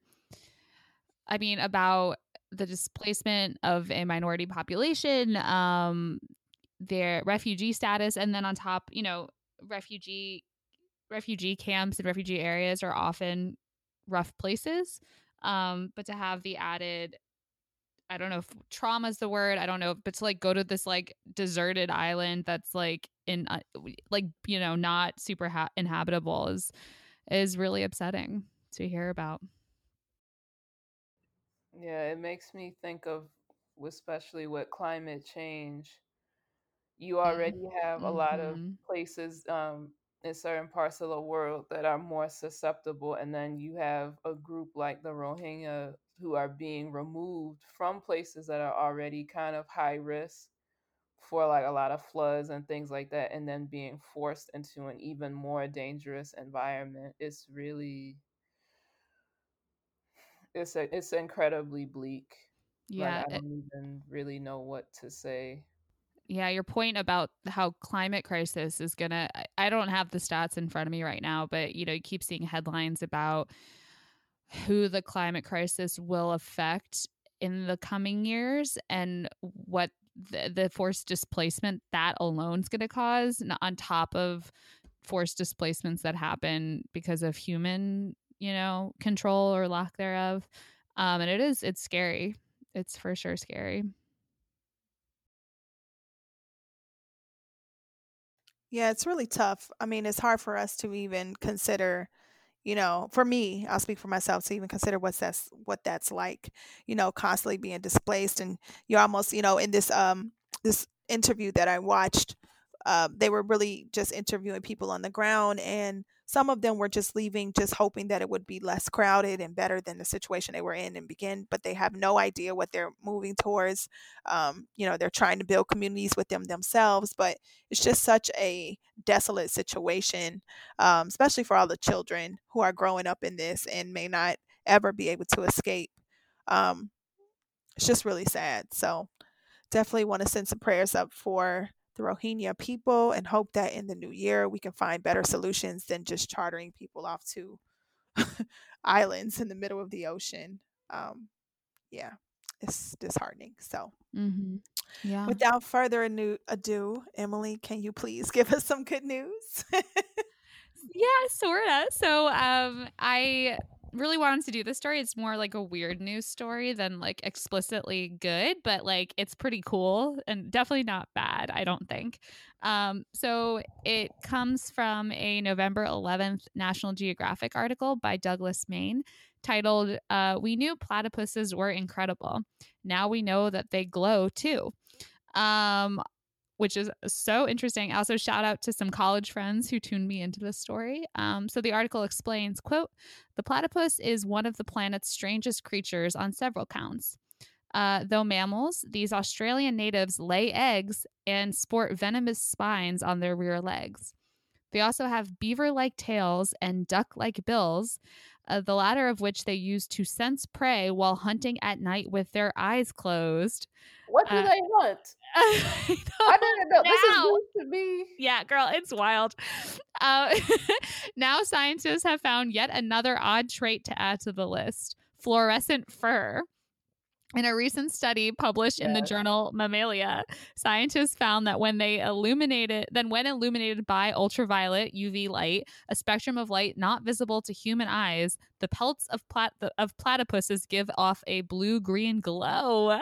I mean, about the displacement of a minority population, um, their refugee status, and then on top, you know, refugee refugee camps and refugee areas are often rough places. Um, but to have the added, I don't know if trauma is the word, I don't know, but to like go to this like deserted island that's like in uh, like, you know, not super ha- inhabitable is is really upsetting to hear about. Yeah, it makes me think of especially with climate change. You already have a mm-hmm. lot of places um, in certain parts of the world that are more susceptible. And then you have a group like the Rohingya who are being removed from places that are already kind of high risk for like a lot of floods and things like that. And then being forced into an even more dangerous environment. It's really... It's a, it's incredibly bleak. Yeah, like, I don't it, even really know what to say. Yeah, your point about how climate crisis is gonna. I don't have the stats in front of me right now, but you know, you keep seeing headlines about who the climate crisis will affect in the coming years and what the, the forced displacement that alone is going to cause, on top of forced displacements that happen because of human. You know, control or lack thereof. Um, and it is, it's scary. It's for sure scary. Yeah, it's really tough. I mean, it's hard for us to even consider, you know, for me, I'll speak for myself, to even consider what's that's, what that's like, you know, constantly being displaced. And you're almost, you know, in this, um, this interview that I watched, Uh, they were really just interviewing people on the ground, and some of them were just leaving, just hoping that it would be less crowded and better than the situation they were in and begin, but they have no idea what they're moving towards. Um, you know, they're trying to build communities with them themselves, but it's just such a desolate situation, um, especially for all the children who are growing up in this and may not ever be able to escape. Um, it's just really sad. So definitely want to send some prayers up for the Rohingya people and hope that in the new year we can find better solutions than just chartering people off to islands in the middle of the ocean. Um, yeah, it's disheartening. So mm-hmm. yeah. Without further ado, Emily, can you please give us some good news? Yeah, sort of. So um, I really wanted to do this story. It's more like a weird news story than like explicitly good, but like it's pretty cool and definitely not bad, I don't think. Um, so it comes from a November eleventh National Geographic article by Douglas Main titled, uh, "We Knew Platypuses Were Incredible. Now We Know That They Glow Too." Um, which is so interesting. Also, shout out to some college friends who tuned me into this story. Um, so the article explains, quote, "The platypus is one of the planet's strangest creatures on several counts. Uh, though mammals, these Australian natives lay eggs and sport venomous spines on their rear legs. They also have beaver-like tails and duck-like bills, uh, the latter of which they use to sense prey while hunting at night with their eyes closed." What do uh, they hunt? I, I didn't know. Now, this is news to me. Yeah, girl, it's wild. Uh, now scientists have found yet another odd trait to add to the list, fluorescent fur. In a recent study published in the journal Mammalia, scientists found that when they illuminated, then when illuminated by ultraviolet U V light, a spectrum of light not visible to human eyes, the pelts of plat- of platypuses give off a blue-green glow,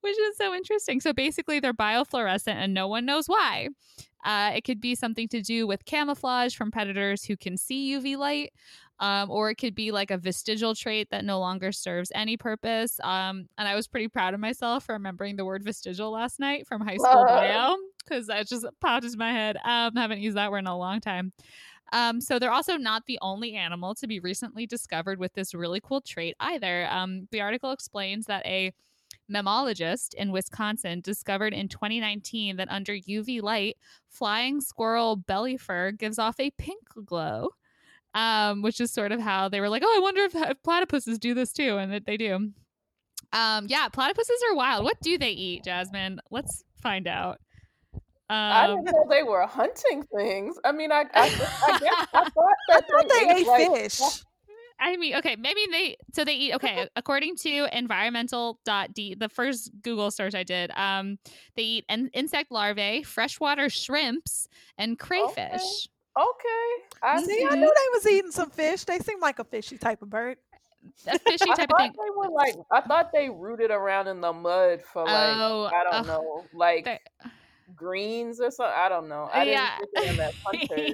which is so interesting. So basically, they're biofluorescent, and no one knows why. Uh, it could be something to do with camouflage from predators who can see U V light, um, or it could be like a vestigial trait that no longer serves any purpose. Um, and I was pretty proud of myself for remembering the word vestigial last night from high school bio, because that just popped into my head. Um, haven't used that word in a long time. Um, so they're also not the only animal to be recently discovered with this really cool trait either. Um, the article explains that a mammologist in Wisconsin discovered in twenty nineteen that under U V light, flying squirrel belly fur gives off a pink glow, um, which is sort of how they were like, oh, I wonder if, if platypuses do this too. And that they do. Um, yeah, platypuses are wild. What do they eat, Jasmine? Let's find out. Um, I didn't know they were hunting things. I mean, I I, I, guess, I thought that I thought they, they ate like, fish. I mean, okay, maybe they so they eat. Okay, according to environmental dot d, the first Google search I did, um, they eat an, insect larvae, freshwater shrimps, and crayfish. Okay, okay. I see. Mm-hmm. I knew they was eating some fish. They seem like a fishy type of bird. A fishy type of thing. They were like, I thought they rooted around in the mud for like oh, I don't uh, know, like. Greens or something. I don't know. I yeah. didn't that hunter.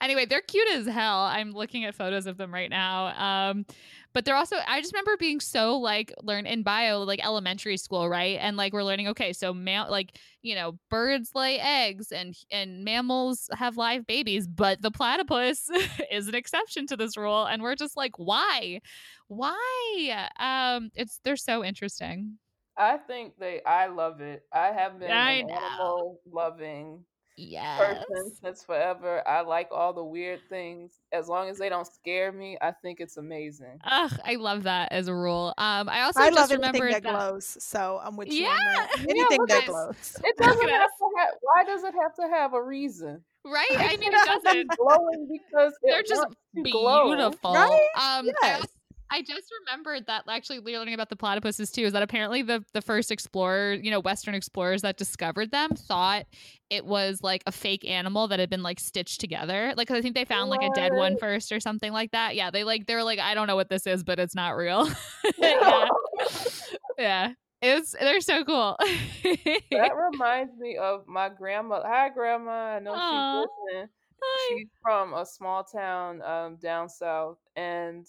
Anyway, they're cute as hell. I'm looking at photos of them right now. Um, but they're also, I just remember being so like learn in bio, like elementary school, right? And like we're learning, okay, so ma- like, you know, birds lay eggs and and mammals have live babies, but the platypus is an exception to this rule. And we're just like, why? Why? Um, it's they're so interesting. I think they, I love it. I have been I an animal loving yes. person since forever. I like all the weird things. As long as they don't scare me, I think it's amazing. Ugh, I love that as a rule. Um, I also I just remember that, that glows. So I'm with you. Yeah. On that. Anything yeah, that glows. It doesn't have to have, why does it have to have a reason? Right? I mean, it doesn't. Glowing because they're just beautiful. Right? Um, yes. I also I just remembered that actually learning about the platypuses too is that apparently the the first explorer, you know, Western explorers that discovered them thought it was like a fake animal that had been like stitched together. Like, 'cause I think they found like a dead one first or something like that. Yeah. They like, they were like, I don't know what this is, but it's not real. yeah. yeah. It's, they're so cool. That reminds me of my grandma. Hi, Grandma. I know Aww. She's listening. She's from a small town um, down south, and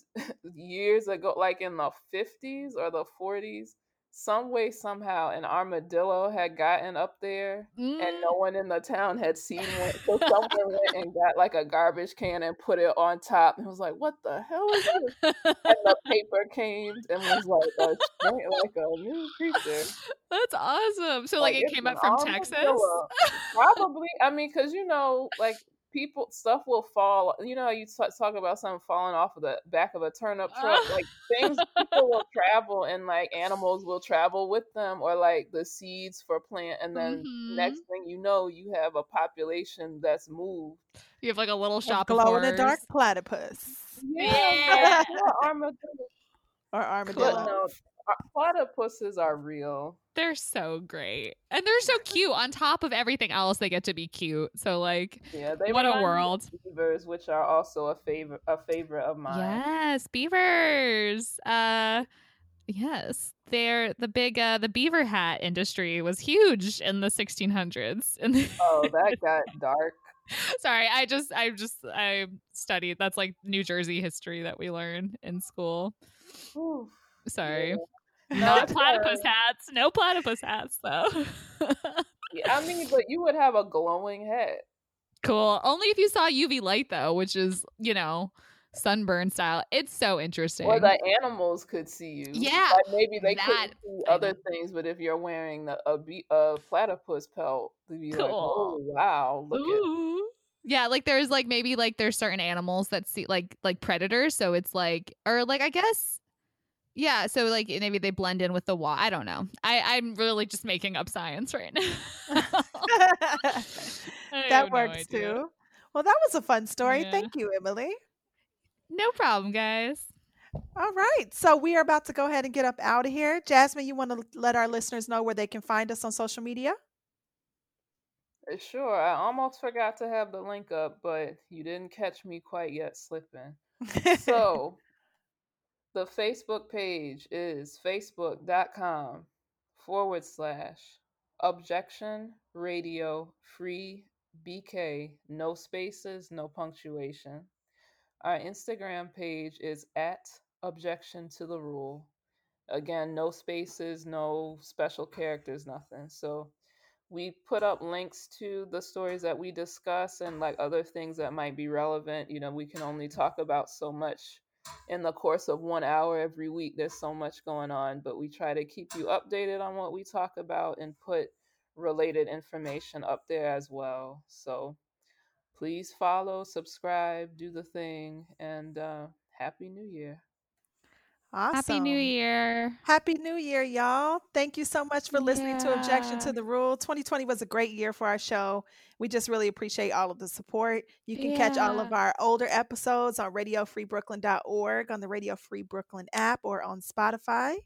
years ago, like in the fifties or the forties, some way, somehow, an armadillo had gotten up there, mm. and no one in the town had seen it. So someone went and got like a garbage can and put it on top, and was like, "What the hell is this?" And the paper came and was like a like a new creature. That's awesome. So like, like it came up from Texas, probably. I mean, because you know, like. People, stuff will fall. You know, you t- talk about something falling off of the back of a turnip truck. Like things, people will travel, and like animals will travel with them, or like the seeds for plant. And then mm-hmm. next thing you know, you have a population that's moved. You have like a little shop glow in the dark platypus. Yeah, or armadillo. Or armadillo. No, platypuses are real. They're so great, and they're so cute. On top of everything else, they get to be cute. So, like, yeah, they what a world! Beavers, which are also a favorite, a favorite of mine. Yes, beavers. Uh, yes, they're the big. Uh, the beaver hat industry was huge in the sixteen hundreds. Oh, that got dark. Sorry, I just, I just, I studied. That's like New Jersey history that we learn in school. Ooh, Sorry. Yeah. No platypus hats. No platypus hats, though. Yeah, I mean, but you would have a glowing head. Cool. Only if you saw U V light, though, which is, you know, sunburn style. It's so interesting. Or the animals could see you. Yeah. Like maybe they could see other things, but if you're wearing the, a, a platypus pelt, you'd be cool. Like, oh, wow. Look Ooh. At Yeah, like there's like maybe like there's certain animals that see like like predators. So it's like, or like, I guess. Yeah, so like maybe they blend in with the wall. I don't know. I, I'm really just making up science right now. That works no too. Well, that was a fun story. Yeah. Thank you, Emily. No problem, guys. All right. So we are about to go ahead and get up out of here. Jasmine, you want to let our listeners know where they can find us on social media? Sure. I almost forgot to have the link up, but you didn't catch me quite yet slipping. So... The Facebook page is facebook dot com forward slash objection radio free B K, no spaces, no punctuation. Our Instagram page is at objection to the rule. Again, no spaces, no special characters, nothing. So we put up links to the stories that we discuss and like other things that might be relevant. You know, we can only talk about so much in the course of one hour every week. There's so much going on, but we try to keep you updated on what we talk about and put related information up there as well. So please follow, subscribe, do the thing, and uh, Happy New Year. Awesome. Happy New Year. Happy New Year, y'all. Thank you so much for listening yeah. to Objection to the Rule. twenty twenty was a great year for our show. We just really appreciate all of the support. You can yeah. catch all of our older episodes on radio free brooklyn dot org, on the Radio Free Brooklyn app, or on Spotify.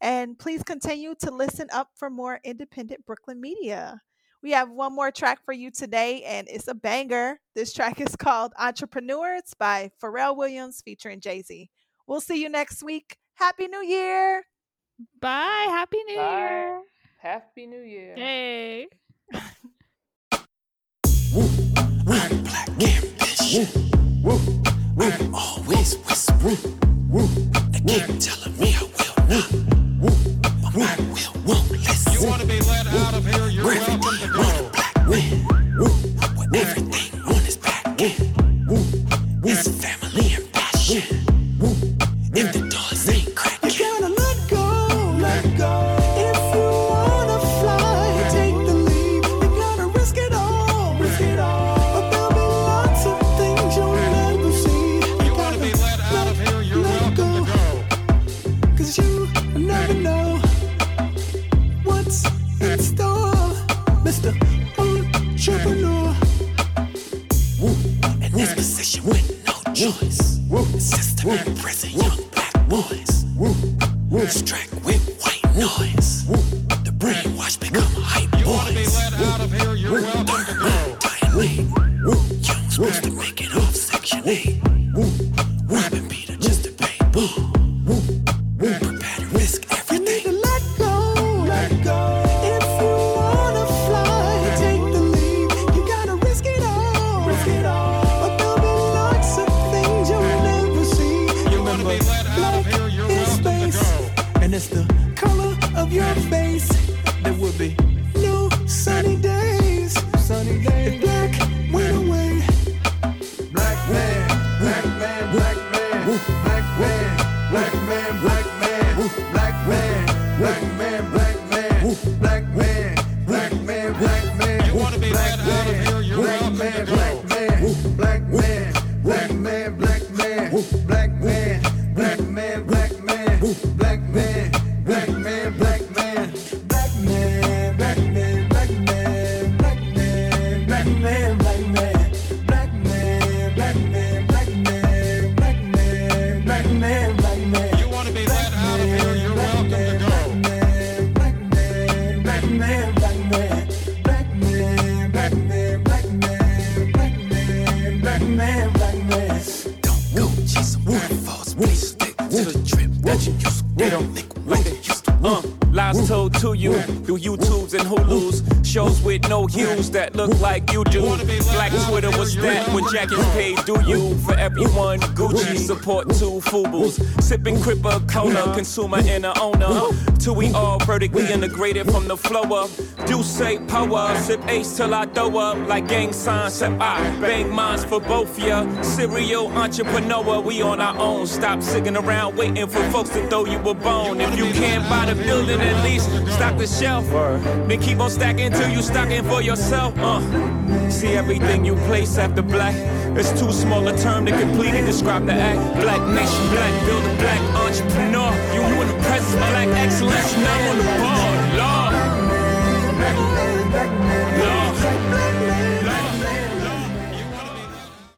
And please continue to listen up for more independent Brooklyn media. We have one more track for you today, and it's a banger. This track is called Entrepreneurs by Pharrell Williams featuring Jay-Z. We'll see you next week. Happy New Year. Bye. Happy New Bye. Year. Happy New Year. Hey. Woo. I'm black ambition. Woo. Woo. I'm always whispering. Woo. They keep telling me I will not. Woo. But Woo. I will won't listen. You want to be let Woo. Out of here, you're Where welcome to go. Black man. Woo. With Woo. Everything on his back end. Woo. Woo. It's family and passion. Woo. If the doors ain't cracking, you gotta let go, let go. If you wanna fly, take the leap. You gotta risk it all, risk it all. But there'll be lots of things you'll never see. You wanna be let out of here, you're welcome to go. Cause you never know what's in store, Mister Entrepreneur. Woo. In this position with no choice. Woo. System and prison, young black boys. Woo. Woo. Distract with white noise. Woo. The brainwash become hype boys. You wanna be let Woo. Out of here, you're Woo. Welcome Third to go. Tiredly. Woo. Young supposed to make it off Section eight. Woo. Robin Peter just to pay ball. Woo. Woo. Prepare to risk everything. You need to let go, let go. If you wanna fly, take the lead. You gotta risk it all, risk it all. And it's the color of your face. There would be no sunny days. Sunny days. If black went away. Black man, black man, black man, black man, black man, black man, black man, black man, black man, black man, black man, black man. You wanna be let out of here, you're welcome to go. Black man, black man, black man, black man, black man, black man, black man. To you through YouTubes and Hulus, shows with no hues that look like you do. Black Twitter was that when jackets paid do you for everyone. Gucci support two Fubles, sipping Crippa Cola, consumer and a owner. Till we all vertically integrated from the flow up. Do say power, sip ace till I throw up like gang signs. Sip I bang minds for both ya. Serial entrepreneur, we on our own. Stop sitting around waiting for folks to throw you a bone. If you can't buy the building, at least stock the shelf. Then keep on stacking till you stocking for yourself. Uh, see everything you place after black. It's too small a term to completely describe the act. Black nation, black builder, black entrepreneur. You in the presence, black excellence, now on the board. Lord. Black man, black man, black man.